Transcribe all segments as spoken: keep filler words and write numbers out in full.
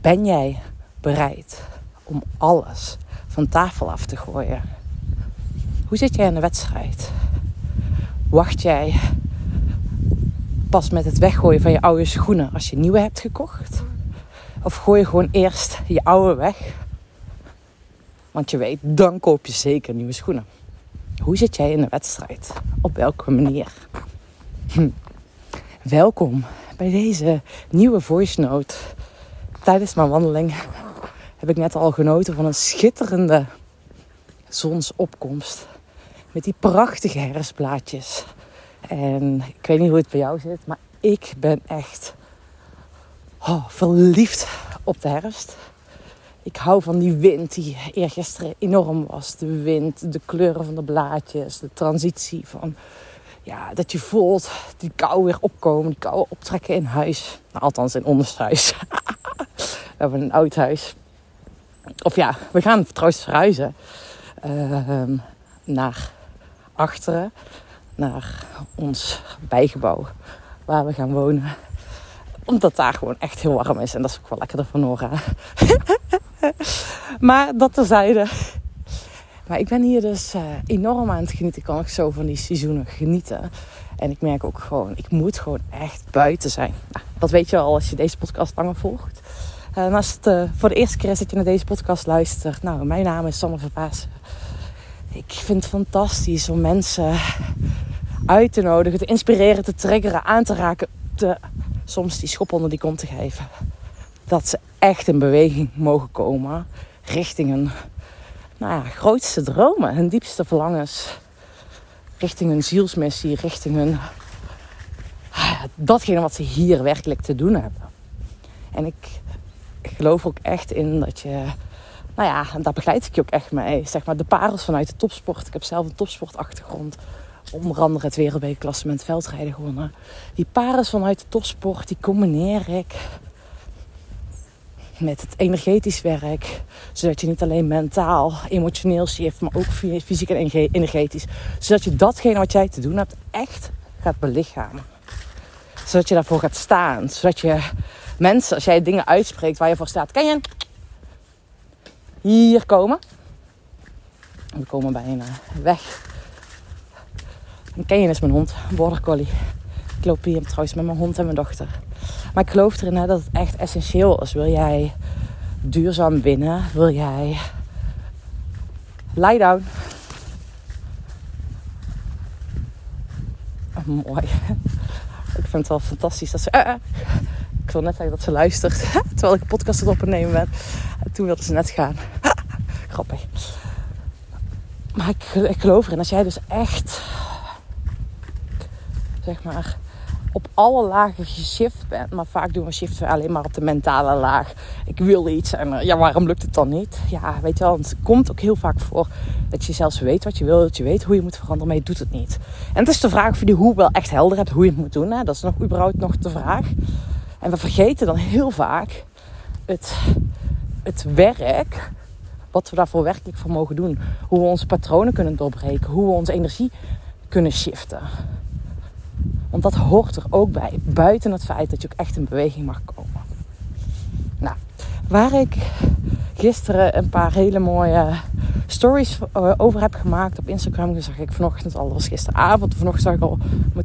Ben jij bereid om alles van tafel af te gooien? Hoe zit jij in de wedstrijd? Wacht jij pas met het weggooien van je oude schoenen als je nieuwe hebt gekocht? Of gooi je gewoon eerst je oude weg? Want je weet, dan koop je zeker nieuwe schoenen. Hoe zit jij in de wedstrijd? Op welke manier? Hm. Welkom bij deze nieuwe voice note. Tijdens mijn wandeling heb ik net al genoten van een schitterende zonsopkomst. Met die prachtige herfstblaadjes. En ik weet niet hoe het bij jou zit, maar ik ben echt oh, verliefd op de herfst. Ik hou van die wind die eergisteren enorm was. De wind, de kleuren van de blaadjes, de transitie van... Ja, dat je voelt die kou weer opkomen, die kou optrekken in huis. Nou, althans in ons huis. We hebben een oud huis. Of ja, we gaan trouwens verhuizen. Uh, naar achteren. Naar ons bijgebouw. Waar we gaan wonen. Omdat daar gewoon echt heel warm is. En dat is ook wel lekkerder van Nora. Maar dat terzijde. Maar ik ben hier dus uh, enorm aan het genieten. Ik kan ook zo van die seizoenen genieten. En ik merk ook gewoon, ik moet gewoon echt buiten zijn. Nou, dat weet je al als je deze podcast langer volgt. Uh, en als het uh, voor de eerste keer is dat je naar deze podcast luistert. Nou, mijn naam is Sanne van Paassen. Ik vind het fantastisch om mensen uit te nodigen, te inspireren, te triggeren, aan te raken. Te, soms die schop onder die kont te geven. Dat ze echt in beweging mogen komen richting een... Nou ja, grootste dromen, hun diepste verlangens. Richting hun zielsmissie, richting hun... datgene wat ze hier werkelijk te doen hebben. En ik, ik geloof ook echt in dat je... Nou ja, daar begeleid ik je ook echt mee. Zeg maar de parels vanuit de topsport. Ik heb zelf een topsportachtergrond. Onder andere het wereldbekerklassement veldrijden gewonnen. Die parels vanuit de topsport, die combineer ik... met het energetisch werk. Zodat je niet alleen mentaal, emotioneel shift, maar ook fysiek en energetisch. Zodat je datgene wat jij te doen hebt echt gaat belichamen. Zodat je daarvoor gaat staan. Zodat je mensen, als jij dingen uitspreekt waar je voor staat. Kan je hier komen? We komen bijna weg. En Kenyon is mijn hond, border collie. Ik loop hier trouwens met mijn hond en mijn dochter. Maar ik geloof erin hè, dat het echt essentieel is. Wil jij duurzaam winnen? Wil jij... Lie down. Oh, mooi. Ik vind het wel fantastisch dat ze... Uh, uh. Ik wil net zeggen dat ze luistert. Terwijl ik een podcast aan het opnemen ben. En toen wilde ze net gaan. Grappig. Maar ik, ik geloof erin. Als jij dus echt... Zeg maar... op alle lagen geshift bent. Maar vaak doen we shift alleen maar op de mentale laag. Ik wil iets en ja, waarom lukt het dan niet? Ja, weet je wel, het komt ook heel vaak voor dat je zelfs weet wat je wil, dat je weet hoe je moet veranderen, maar je doet het niet. En het is de vraag of je die hoe wel echt helder hebt, hoe je het moet doen. Hè? Dat is nog überhaupt nog de vraag. En we vergeten dan heel vaak het, het werk, wat we daarvoor werkelijk voor mogen doen. Hoe we onze patronen kunnen doorbreken, hoe we onze energie kunnen shiften. Want dat hoort er ook bij. Buiten het feit dat je ook echt in beweging mag komen. Nou, waar ik gisteren een paar hele mooie stories over heb gemaakt op Instagram. Zag ik vanochtend al, dat was gisteravond. Vanochtend zag ik al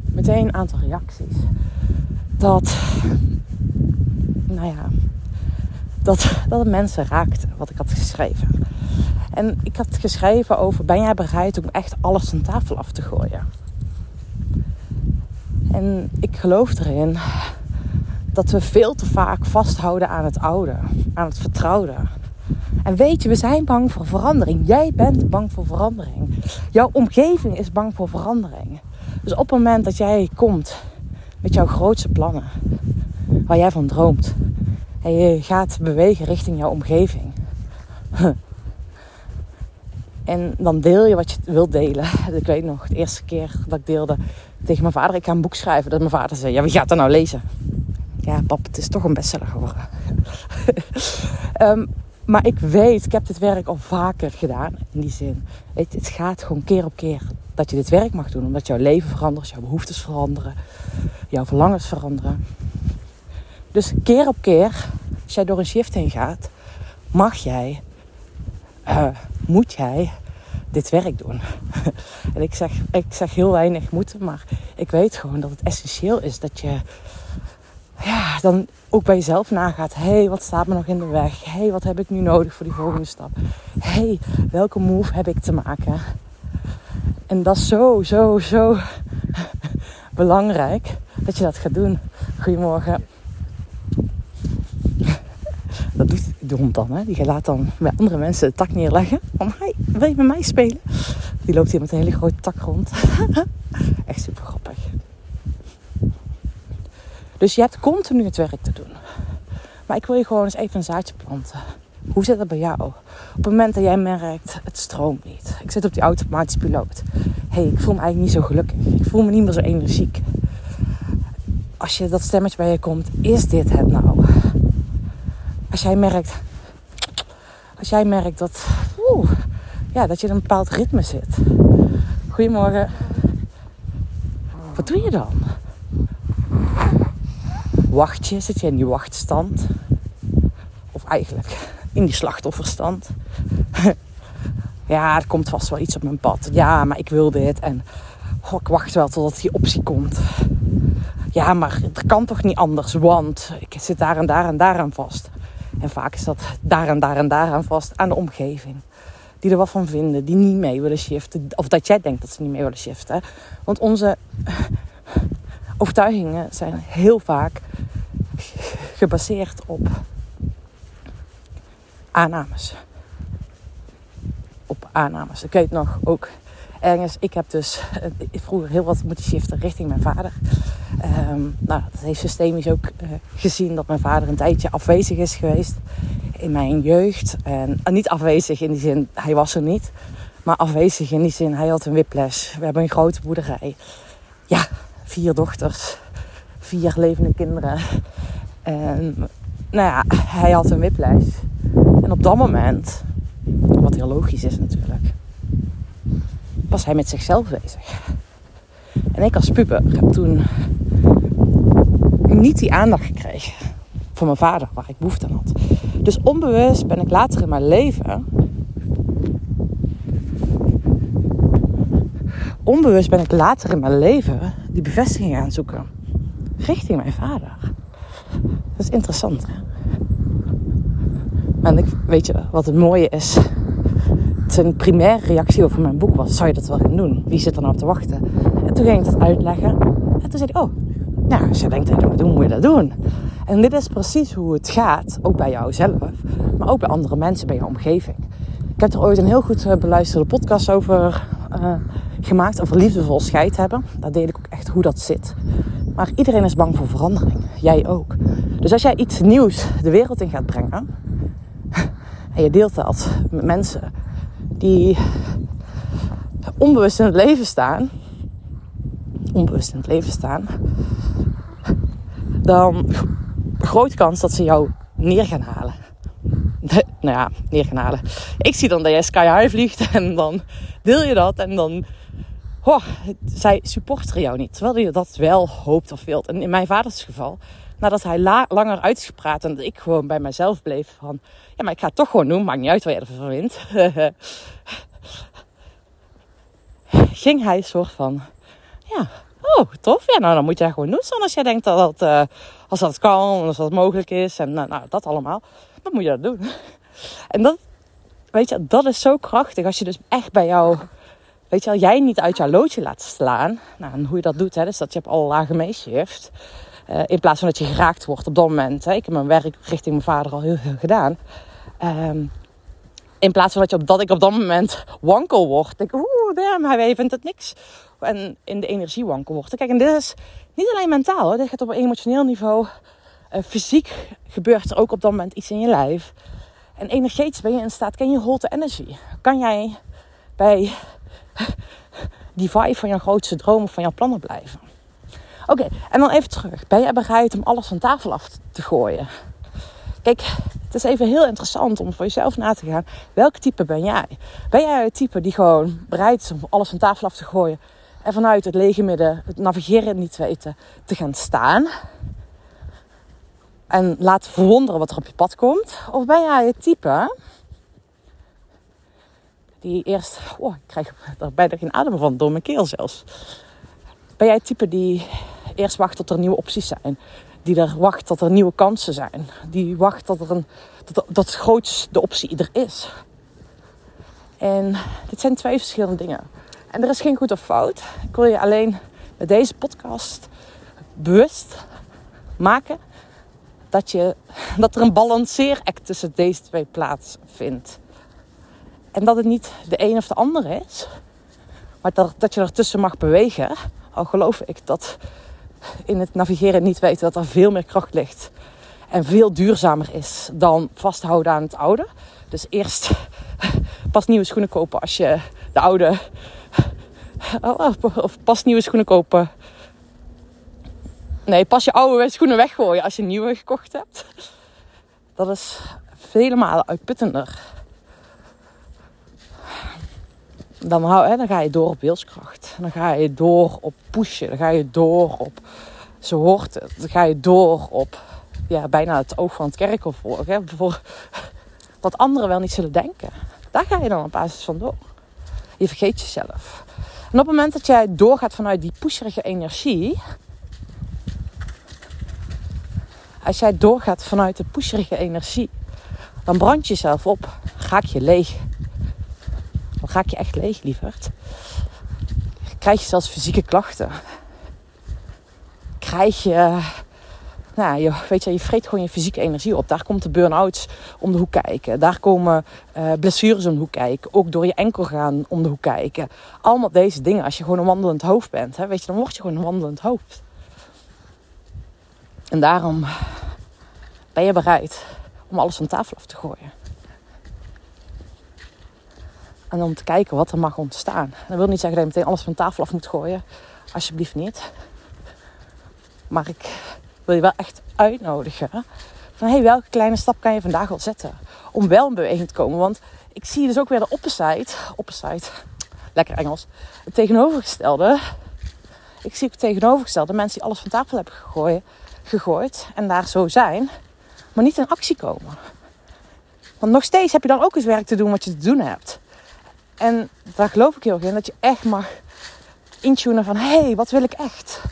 meteen een aantal reacties. Dat, nou ja, dat, dat het mensen raakte wat ik had geschreven. En ik had geschreven over, ben jij bereid om echt alles van tafel af te gooien? En ik geloof erin dat we veel te vaak vasthouden aan het oude, aan het vertrouwde. En weet je, we zijn bang voor verandering. Jij bent bang voor verandering. Jouw omgeving is bang voor verandering. Dus op het moment dat jij komt met jouw grootste plannen, waar jij van droomt, en je gaat bewegen richting jouw omgeving. En dan deel je wat je wilt delen. Ik weet nog, de eerste keer dat ik deelde tegen mijn vader, ik ga een boek schrijven. Dat mijn vader zei, ja, wie gaat dat nou lezen? Ja, pap, het is toch een bestseller geworden. um, maar ik weet, ik heb dit werk al vaker gedaan. In die zin, weet, het gaat gewoon keer op keer dat je dit werk mag doen. Omdat jouw leven verandert, jouw behoeftes veranderen. Jouw verlangens veranderen. Dus keer op keer als jij door een shift heen gaat, mag jij, uh, moet jij dit werk doen. En ik zeg, ik zeg heel weinig moeten, maar ik weet gewoon dat het essentieel is dat je ja, dan ook bij jezelf nagaat. Hé, hey, wat staat me nog in de weg? Hé, hey, wat heb ik nu nodig voor die volgende stap? Hé, hey, welke move heb ik te maken? En dat is zo, zo, zo belangrijk dat je dat gaat doen. Goedemorgen. Dat doet de hond dan, hè? Die laat dan bij andere mensen de tak neerleggen. Van, hi, wil je met mij spelen? Die loopt hier met een hele grote tak rond. Echt super grappig. Dus je hebt continu het werk te doen. Maar ik wil je gewoon eens even een zaadje planten. Hoe zit dat bij jou? Op het moment dat jij merkt, het stroomt niet. Ik zit op die automatische piloot. Hé, hey, ik voel me eigenlijk niet zo gelukkig. Ik voel me niet meer zo energiek. Als je dat stemmetje bij je komt, is dit het nou? Als jij merkt, als jij merkt dat, oeh, ja, dat je in een bepaald ritme zit. Goedemorgen. Wat doe je dan? Wacht je? Zit je in die wachtstand? Of eigenlijk in die slachtofferstand? Ja, er komt vast wel iets op mijn pad. Ja, maar ik wil dit. En goh, ik wacht wel totdat die optie komt. Ja, maar het kan toch niet anders, want ik zit daar en daar en daar aan vast. En vaak is dat daar en daar en daar aan vast aan de omgeving. Die er wat van vinden, die niet mee willen shiften. Of dat jij denkt dat ze niet mee willen shiften. Want onze overtuigingen zijn heel vaak gebaseerd op aannames. Op aannames. Ik weet nog ook ergens, ik heb dus vroeger heel wat moeten shiften richting mijn vader. Um, nou, dat heeft systemisch ook uh, gezien dat mijn vader een tijdje afwezig is geweest in mijn jeugd. En, uh, niet afwezig in die zin, hij was er niet. Maar afwezig in die zin, hij had een whiplash. We hebben een grote boerderij. Ja, vier dochters. Vier levende kinderen. En nou ja, hij had een whiplash. En op dat moment, wat heel logisch is natuurlijk, was hij met zichzelf bezig. En ik als puber heb toen niet die aandacht gekregen van mijn vader, waar ik behoefte aan had. Dus onbewust ben ik later in mijn leven... Onbewust ben ik later in mijn leven die bevestiging gaan zoeken. Richting mijn vader. Dat is interessant, hè? En ik, weet je wat het mooie is? Zijn primaire reactie over mijn boek was, zou je dat wel gaan doen? Wie zit er nou op te wachten? En toen ging ik dat uitleggen. En toen zei hij, oh, nou, als je denkt dat je dat moet doen, moet je dat doen. En dit is precies hoe het gaat, ook bij jouzelf, maar ook bij andere mensen, bij je omgeving. Ik heb er ooit een heel goed beluisterde podcast over uh, gemaakt, over liefdevol scheid hebben. Daar deel ik ook echt hoe dat zit. Maar iedereen is bang voor verandering. Jij ook. Dus als jij iets nieuws de wereld in gaat brengen, en je deelt dat met mensen die onbewust in het leven staan, onbewust in het leven staan, dan grote kans dat ze jou neer gaan halen. De, nou ja, neer gaan halen. Ik zie dan dat jij sky high vliegt en dan deel je dat en dan, oh, zij supporteren jou niet, terwijl je dat wel hoopt of wilt. En in mijn vaders geval, nadat hij la, langer uit is gepraat en dat ik gewoon bij mezelf bleef van, ja, maar ik ga het toch gewoon doen, maakt niet uit wat je ervan vindt. Ging hij een soort van, ja, oh, tof. Ja, nou, dan moet je dat gewoon doen. Sanne, als jij denkt dat dat, uh, als dat kan, als dat mogelijk is en uh, nou, dat allemaal, dan moet je dat doen. En dat, weet je, dat is zo krachtig als je dus echt bij jou, weet je wel, jij niet uit jouw loodje laat slaan. Nou, en hoe je dat doet, hè, dus dat je op alle lagen meeshift. Uh, in plaats van dat je geraakt wordt op dat moment. Hè. Ik heb mijn werk richting mijn vader al heel veel gedaan. Um, in plaats van dat, je op, dat ik op dat moment wankel word. Denk ik, oeh, damn, hij vindt het niks. En in de energie wankel wordt. Kijk, en dit is niet alleen mentaal. Hoor. Dit gaat op een emotioneel niveau. Uh, fysiek gebeurt er ook op dat moment iets in je lijf. En energetisch ben je in staat. Kan je hold the energy? Kan jij bij die vibe van jouw grootste dromen, van jouw plannen blijven? Oké, okay, en dan even terug. Ben jij bereid om alles van tafel af te gooien? Kijk, het is even heel interessant om voor jezelf na te gaan. Welk type ben jij? Ben jij het type die gewoon bereid is om alles van tafel af te gooien? En vanuit het lege midden, het navigeren niet weten, te gaan staan? en laat verwonderen wat er op je pad komt? Of ben jij het type die eerst... Oh, ik krijg er bijna geen adem van, door mijn keel zelfs. Ben jij het type die eerst wacht tot er nieuwe opties zijn? Die er wacht tot er nieuwe kansen zijn? Die wacht tot er een, dat, dat groots de optie er is? En dit zijn twee verschillende dingen. En er is geen goed of fout. Ik wil je alleen met deze podcast bewust maken dat, je, dat er een balanceeract tussen deze twee plaatsvindt. En dat het niet de een of de ander is, maar dat, dat je ertussen mag bewegen. Al geloof ik dat in het navigeren niet weten dat er veel meer kracht ligt en veel duurzamer is dan vasthouden aan het oude. Dus eerst pas nieuwe schoenen kopen als je de oude... Of pas nieuwe schoenen kopen. Nee, pas je oude schoenen weggooien als je nieuwe gekocht hebt. Dat is vele malen uitputtender. Dan, hè, dan ga je door op wilskracht. Dan ga je door op pushen. Dan ga je door op... Ze hoort het. Dan ga je door op... Ja, bijna het oog van het kerkhof voor, hè, voor wat anderen wel niet zullen denken. Daar ga je dan op basis van door. Je vergeet jezelf. En op het moment dat jij doorgaat vanuit die pusherige energie... Als jij doorgaat vanuit de pusherige energie... Dan brand je jezelf op. Raak je leeg. Dan raak je echt leeg, lieverd. Krijg je zelfs fysieke klachten. Krijg je... Nou, je, weet je, je vreet gewoon je fysieke energie op. Daar komt de burn-outs om de hoek kijken. Daar komen uh, blessures om de hoek kijken. Ook door je enkel gaan om de hoek kijken. Allemaal deze dingen. Als je gewoon een wandelend hoofd bent. Hè, weet je, dan word je gewoon een wandelend hoofd. En daarom ben je bereid om alles van tafel af te gooien. En om te kijken wat er mag ontstaan. Dat wil niet zeggen dat je meteen alles van tafel af moet gooien. Alsjeblieft niet. Maar ik... wil je wel echt uitnodigen. Van hey, welke kleine stap kan je vandaag al zetten? Om wel in beweging te komen. Want ik zie dus ook weer de opposite. Opposite. Lekker Engels. Het tegenovergestelde. Ik zie het tegenovergestelde. Mensen die alles van tafel hebben gegooid, gegooid. En daar zo zijn. Maar niet in actie komen. Want nog steeds heb je dan ook eens werk te doen wat je te doen hebt. En daar geloof ik heel erg in. Dat je echt mag intunen van. Hé, hey, wat wil ik echt?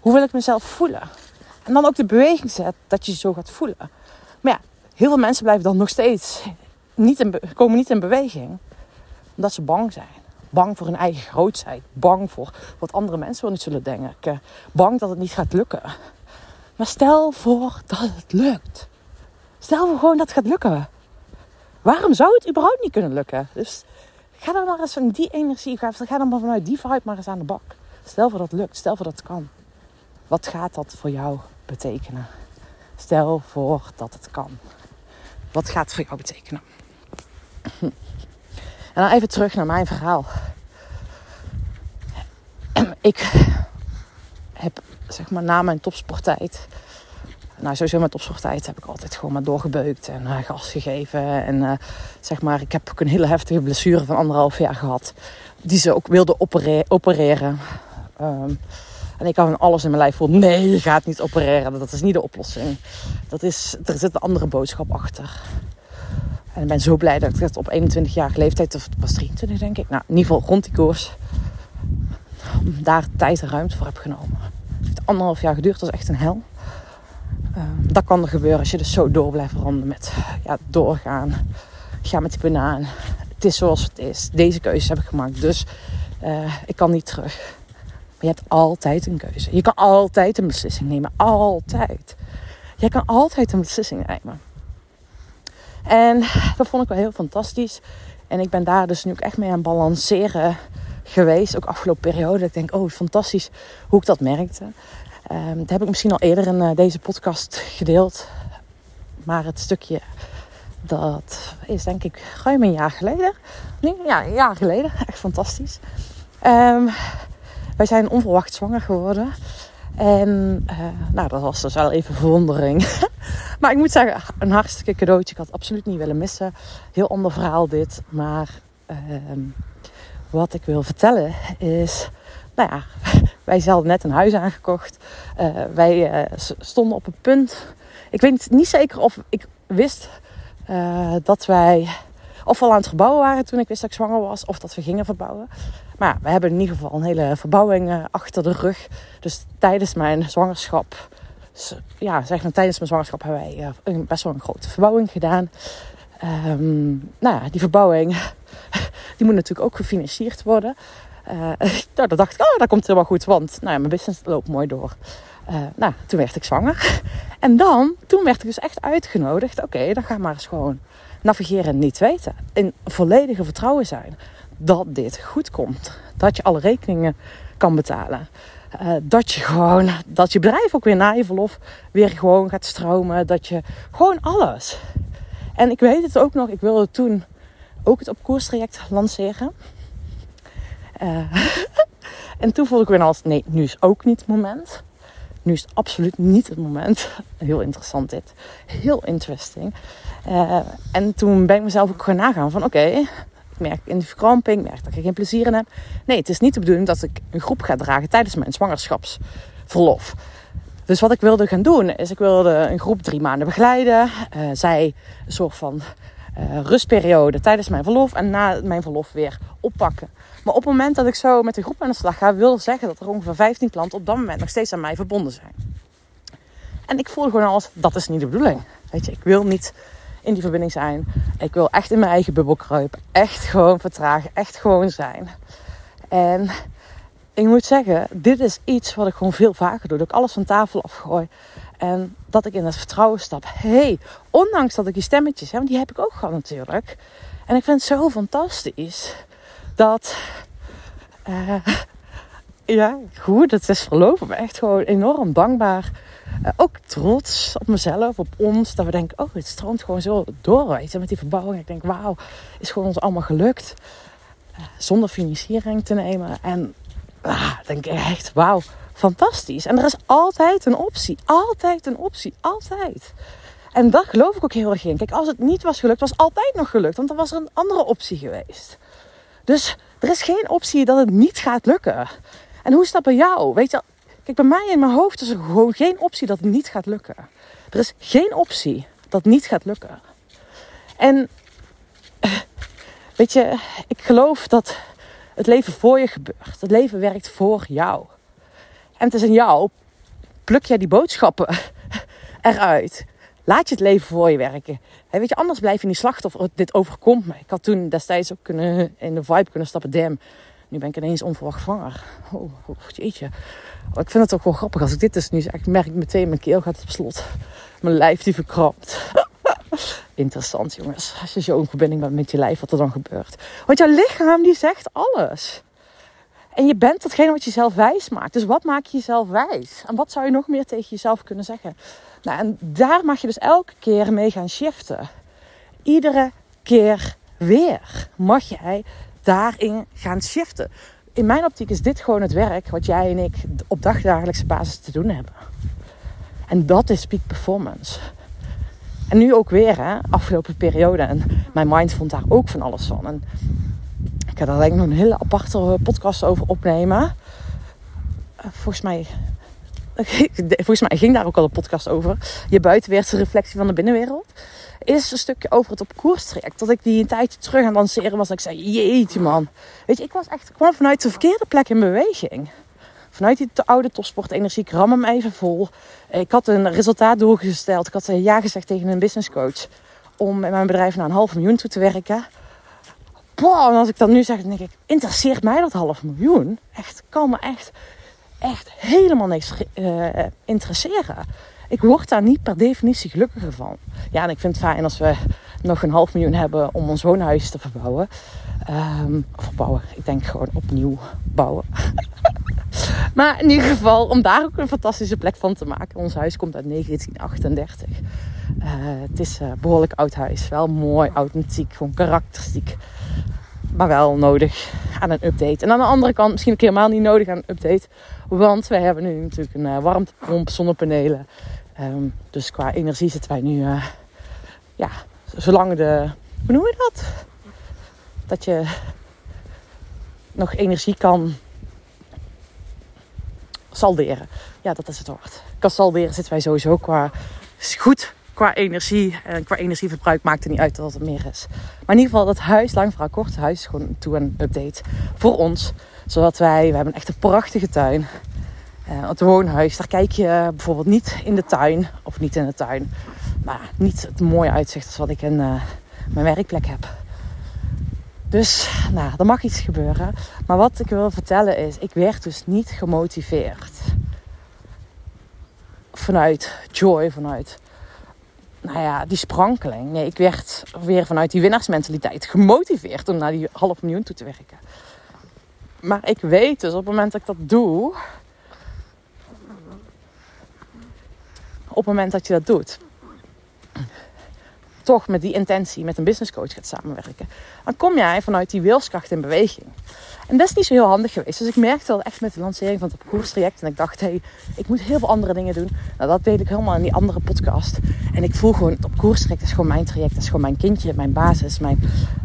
Hoe wil ik mezelf voelen? En dan ook de beweging zet dat je je zo gaat voelen. Maar ja, heel veel mensen blijven dan nog steeds niet in be- komen niet in beweging. Omdat ze bang zijn. Bang voor hun eigen grootheid. Bang voor wat andere mensen wel niet zullen denken. Bang dat het niet gaat lukken. Maar stel voor dat het lukt. Stel voor gewoon dat het gaat lukken. Waarom zou het überhaupt niet kunnen lukken? Dus ga dan maar eens van die energie. Ga dan maar vanuit die vibe maar eens aan de bak. Stel voor dat het lukt. Stel voor dat het kan. Wat gaat dat voor jou betekenen? Stel voor dat het kan. Wat gaat het voor jou betekenen? En dan even terug naar mijn verhaal. Ik heb, zeg maar, na mijn topsporttijd... Nou, sowieso mijn topsporttijd heb ik altijd gewoon maar doorgebeukt en uh, gas gegeven. En uh, zeg maar, ik heb ook een hele heftige blessure van anderhalf jaar gehad. Die ze ook wilden opere- opereren. Um, En ik had van alles in mijn lijf voel. Nee, je gaat niet opereren. Dat is niet de oplossing. Dat is, er zit een andere boodschap achter. En ik ben zo blij dat ik dat op eenentwintigjarige leeftijd... of was drieëntwintig denk ik. Nou, in ieder geval rond die koers. Daar tijd en ruimte voor heb genomen. Het heeft anderhalf jaar geduurd. Dat is echt een hel. Uh, dat kan er gebeuren als je dus zo door blijft ronden met... Ja, doorgaan. Ga met die banaan. Het is zoals het is. Deze keuzes heb ik gemaakt. Dus uh, ik kan niet terug. Maar je hebt altijd een keuze. Je kan altijd een beslissing nemen. Altijd. Jij kan altijd een beslissing nemen. En dat vond ik wel heel fantastisch. En ik ben daar dus nu ook echt mee aan het balanceren geweest. Ook afgelopen periode. Ik denk, oh fantastisch hoe ik dat merkte. Um, dat heb ik misschien al eerder in uh, deze podcast gedeeld. Maar het stukje... dat is denk ik ruim een jaar geleden. Nee, ja, een jaar geleden. Echt fantastisch. Ehm... Um, Wij zijn onverwacht zwanger geworden. En uh, nou, dat was dus wel even verwondering. Maar ik moet zeggen, een hartstikke cadeautje. Ik had het absoluut niet willen missen. Heel ander verhaal dit. Maar uh, wat ik wil vertellen is... Nou ja, wij hadden net een huis aangekocht. Uh, wij uh, stonden op het punt Ik weet niet zeker of ik wist uh, dat wij of al aan het gebouwen waren toen ik wist dat ik zwanger was. Of dat we gingen verbouwen. Maar ja, we hebben in ieder geval een hele verbouwing uh, achter de rug. Dus tijdens mijn zwangerschap... Ja, zeg maar, tijdens mijn zwangerschap hebben wij uh, een, best wel een grote verbouwing gedaan. Um, nou ja, die verbouwing... Die moet natuurlijk ook gefinancierd worden. Uh, nou, dan dacht ik, oh, dat komt helemaal goed. Want nou ja, mijn business loopt mooi door. Uh, nou, toen werd ik zwanger. En dan, toen werd ik dus echt uitgenodigd. Oké, okay, dan ga maar eens gewoon navigeren en niet weten. In volledige vertrouwen zijn. Dat dit goed komt. Dat je alle rekeningen kan betalen. Uh, dat je gewoon, dat je bedrijf ook weer na je verlof weer gewoon gaat stromen. Dat je gewoon alles. En ik weet het ook nog, ik wilde toen ook het opkoerz traject lanceren. Uh, en toen voelde ik weer als, nee, nu is ook niet het moment. Nu is het absoluut niet het moment. Heel interessant dit. Heel interesting. Uh, en toen ben ik mezelf ook gaan nagaan van, oké, okay, ik merk in de verkramping, ik merk dat ik geen plezier in heb. Nee, het is niet de bedoeling dat ik een groep ga dragen tijdens mijn zwangerschapsverlof. Dus wat ik wilde gaan doen, is ik wilde een groep drie maanden begeleiden. Uh, zij een soort van... Uh, rustperiode tijdens mijn verlof en na mijn verlof weer oppakken. Maar op het moment dat ik zo met de groep aan de slag ga, wil zeggen dat er ongeveer vijftien klanten op dat moment nog steeds aan mij verbonden zijn. En ik voel gewoon als, dat is niet de bedoeling. Weet je, ik wil niet in die verbinding zijn. Ik wil echt in mijn eigen bubbel kruipen. Echt gewoon vertragen. Echt gewoon zijn. En ik moet zeggen, dit is iets wat ik gewoon veel vaker doe. Dat ik alles van tafel afgooi. En dat ik in het vertrouwen stap. Hé, hey, ondanks dat ik die stemmetjes heb, want die heb ik ook gehad natuurlijk. En ik vind het zo fantastisch dat... Uh, ja, goed, het is verlopen. Maar echt gewoon enorm dankbaar. Uh, ook trots op mezelf, op ons. Dat we denken, oh, het stroomt gewoon zo door. Weet je, met die verbouwing. Ik denk, wauw, is gewoon ons allemaal gelukt. Uh, zonder financiering te nemen. En uh, denk ik echt, wauw. Fantastisch. En er is altijd een optie. Altijd een optie. Altijd. En daar geloof ik ook heel erg in. Kijk, als het niet was gelukt, was het altijd nog gelukt. Want dan was er een andere optie geweest. Dus er is geen optie dat het niet gaat lukken. En hoe is dat bij jou? Weet je, kijk, bij mij in mijn hoofd is er gewoon geen optie dat het niet gaat lukken. Er is geen optie dat het niet gaat lukken. En weet je, ik geloof dat het leven voor je gebeurt. Het leven werkt voor jou. En het is aan jou, pluk jij die boodschappen eruit. Laat je het leven voor je werken. He, weet je, anders blijf je niet slachtoffer. Dit overkomt me. Ik had toen destijds ook kunnen, in de vibe kunnen stappen. Damn, nu ben ik ineens onverwacht zwanger. Oh, oh jeetje. Oh, ik vind het ook wel grappig als ik dit dus nu zeg. Ik merk meteen, mijn keel gaat op slot. Mijn lijf die verkrampt. Interessant jongens. Als je zo'n verbinding bent met je lijf, wat er dan gebeurt. Want jouw lichaam die zegt alles. En je bent datgene wat jezelf wijs maakt. Dus wat maak je jezelf wijs? En wat zou je nog meer tegen jezelf kunnen zeggen? Nou, en daar mag je dus elke keer mee gaan shiften. Iedere keer weer mag jij daarin gaan shiften. In mijn optiek is dit gewoon het werk wat jij en ik op dagdagelijkse basis te doen hebben. En dat is peak performance. En nu ook weer, hè, afgelopen periode. En mijn mind vond daar ook van alles van. En ik ga daar denk ik nog een hele aparte podcast over opnemen. Volgens mij, volgens mij ging daar ook al een podcast over. Je buitenwereldse reflectie van de binnenwereld. Is een stukje over het opkoerz traject. Dat ik die een tijdje terug aan het lanceren was. En ik zei, jeetje man. Weet je, ik was echt, kwam vanuit de verkeerde plek in beweging. Vanuit die oude topsportenergie. Ik ram hem even vol. Ik had een resultaatdoel gesteld. Ik had een ja gezegd tegen een businesscoach. Om in mijn bedrijf naar een half miljoen toe te werken. Wow, en als ik dat nu zeg, dan denk ik, interesseert mij dat half miljoen? Echt, kan me echt, echt helemaal niks uh, interesseren. Ik word daar niet per definitie gelukkiger van. Ja, en ik vind het fijn als we nog een half miljoen hebben om ons woonhuis te verbouwen. Um, of verbouwen, ik denk gewoon opnieuw bouwen. Maar in ieder geval, om daar ook een fantastische plek van te maken. Ons huis komt uit negentien achtendertig. Uh, het is een behoorlijk oud huis. Wel mooi, authentiek, gewoon karakteristiek. Maar wel nodig aan een update. En aan de andere kant misschien ook helemaal niet nodig aan een update. Want wij hebben nu natuurlijk een uh, warmtepomp, zonnepanelen. Um, dus qua energie zitten wij nu... Uh, ja, zolang de... Hoe noem je dat? Dat je nog energie kan salderen. Ja, dat is het woord. Kan salderen zitten wij sowieso qua is goed qua energie. En qua energieverbruik maakt het niet uit dat het meer is. Maar in ieder geval, dat huis, lang verhaal kort, huis is gewoon toe een update voor ons. Zodat wij, we hebben echt een prachtige tuin. Uh, het woonhuis, daar kijk je bijvoorbeeld niet in de tuin. Of niet in de tuin. Maar niet het mooie uitzicht als wat ik in uh, mijn werkplek heb. Dus, nou, er mag iets gebeuren. Maar wat ik wil vertellen is, ik werd dus niet gemotiveerd. Vanuit joy, vanuit, nou ja, die sprankeling. Nee, ik werd weer vanuit die winnaarsmentaliteit gemotiveerd om naar die half miljoen toe te werken. Maar ik weet dus, op het moment dat ik dat doe... Op het moment dat je dat doet... toch met die intentie met een businesscoach gaat samenwerken, dan kom jij vanuit die wilskracht in beweging. En dat is niet zo heel handig geweest. Dus ik merkte dat echt met de lancering van het opkoerstraject. En ik dacht, hé, hey, ik moet heel veel andere dingen doen. Nou, dat deed ik helemaal in die andere podcast. En ik voel gewoon, het opkoerstraject is gewoon mijn traject. Dat is gewoon mijn kindje, mijn basis, mijn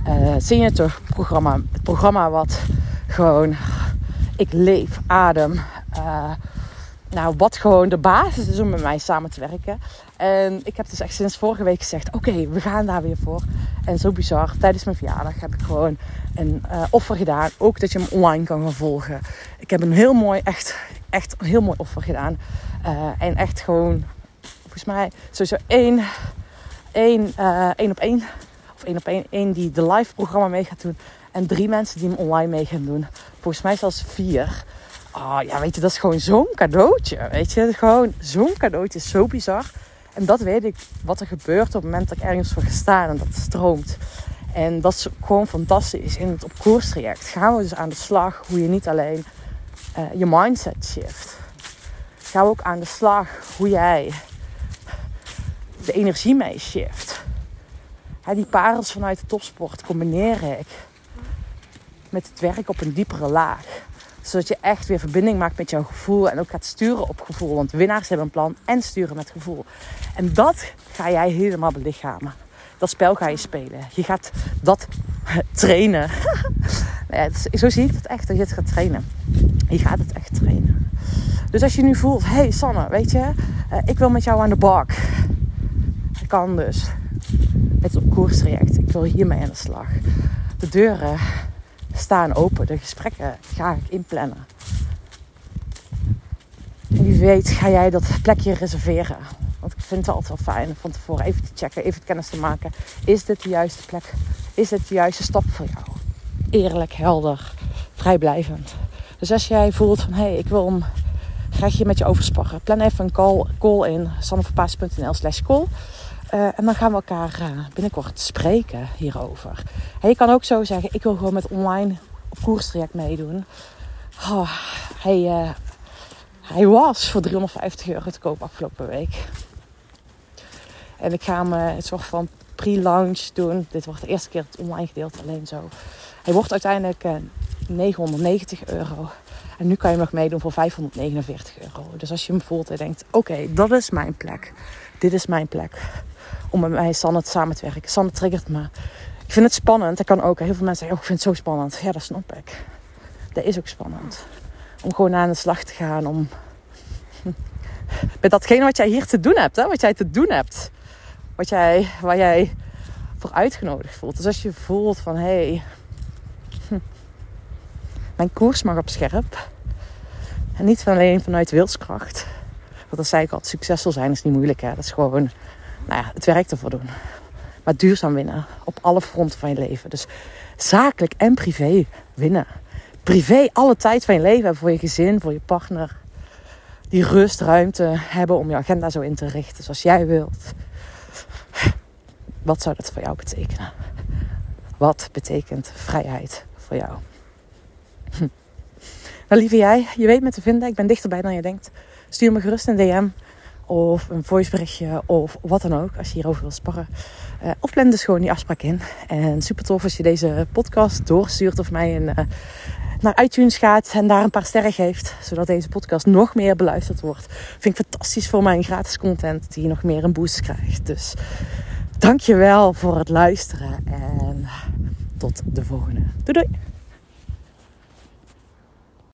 uh, signature programma. Het programma wat gewoon, ik leef, adem... Uh, Nou, wat gewoon de basis is om met mij samen te werken. En ik heb dus echt sinds vorige week gezegd... Oké, okay, we gaan daar weer voor. En zo bizar, tijdens mijn verjaardag heb ik gewoon een uh, offer gedaan. Ook dat je hem online kan gaan volgen. Ik heb een heel mooi, echt, echt een heel mooi offer gedaan. Uh, en echt gewoon, volgens mij, sowieso één, één, uh, één op één. Of één op één, één die de live programma mee gaat doen. En drie mensen die hem online mee gaan doen. Volgens mij zelfs vier... Oh ja, weet je, dat is gewoon zo'n cadeautje. Weet je, gewoon zo'n cadeautje is zo bizar. En dat weet ik wat er gebeurt op het moment dat ik ergens voor ga staan en dat het stroomt. En dat is gewoon fantastisch. In het opkoerstraject gaan we dus aan de slag hoe je niet alleen uh, je mindset shift. Gaan we ook aan de slag hoe jij de energie mee shift. Hè, die parels vanuit de topsport combineer ik met het werk op een diepere laag. Zodat je echt weer verbinding maakt met jouw gevoel. En ook gaat sturen op gevoel. Want winnaars hebben een plan en sturen met gevoel. En dat ga jij helemaal belichamen. Dat spel ga je spelen. Je gaat dat trainen. Nou ja, het is, zo zie ik het echt. Dat je het gaat trainen. Je gaat het echt trainen. Dus als je nu voelt. Hé hey Sanne, weet je. Ik wil met jou aan de bak. Dat kan dus. Het is op koerstraject. Ik wil hiermee aan de slag. De deuren staan open. De gesprekken ga ik inplannen. En wie weet ga jij dat plekje reserveren. Want ik vind het altijd wel fijn om van tevoren even te checken. Even kennis te maken. Is dit de juiste plek? Is dit de juiste stap voor jou? Eerlijk, helder, vrijblijvend. Dus als jij voelt van hé, hey, ik wil hem graag je met je oversparren. Plan even een call, call in sanne van paassen punt n l slash call. Uh, en dan gaan we elkaar uh, binnenkort spreken hierover. En je kan ook zo zeggen, ik wil gewoon met online opkoerstraject meedoen. Oh, hij, uh, hij was voor driehonderdvijftig euro te koop afgelopen week. En ik ga hem uh, een soort van pre-launch doen. Dit wordt de eerste keer het online gedeelte alleen zo. Hij wordt uiteindelijk uh, negenhonderdnegentig euro. En nu kan je hem nog meedoen voor vijfhonderdnegenenveertig euro. Dus als je hem voelt en denkt, oké, okay, dat is mijn plek. Dit is mijn plek. Om met mij Sanne samen te werken. Sanne triggert me. Ik vind het spannend. Dat kan ook. Heel veel mensen zeggen, oh, ik vind het zo spannend. Ja, dat snap ik. Dat is ook spannend. Om gewoon aan de slag te gaan. Om... Met datgene wat jij hier te doen hebt. Hè? Wat jij te doen hebt. Wat jij, waar jij voor uitgenodigd voelt. Dus als je voelt van, hé... Hey, mijn koers mag op scherp. En niet alleen vanuit wilskracht. Want dat zei ik altijd, succesvol zijn is niet moeilijk. Hè? Dat is gewoon... Nou ja, het werk ervoor doen. Maar duurzaam winnen. Op alle fronten van je leven. Dus zakelijk en privé winnen. Privé alle tijd van je leven hebben. Voor je gezin, voor je partner. Die rust, ruimte hebben om je agenda zo in te richten. Zoals jij wilt. Wat zou dat voor jou betekenen? Wat betekent vrijheid voor jou? Hm. Nou lieve jij, je weet me te vinden. Ik ben dichterbij dan je denkt. Stuur me gerust een D M. Of een voiceberichtje of wat dan ook. Als je hierover wil sparren. Uh, of plan dus gewoon die afspraak in. En super tof als je deze podcast doorstuurt. Of mij een, uh, naar iTunes gaat. En daar een paar sterren geeft. Zodat deze podcast nog meer beluisterd wordt. Vind ik fantastisch voor mijn gratis content. Die nog meer een boost krijgt. Dus dankjewel voor het luisteren. En tot de volgende. Doei doei.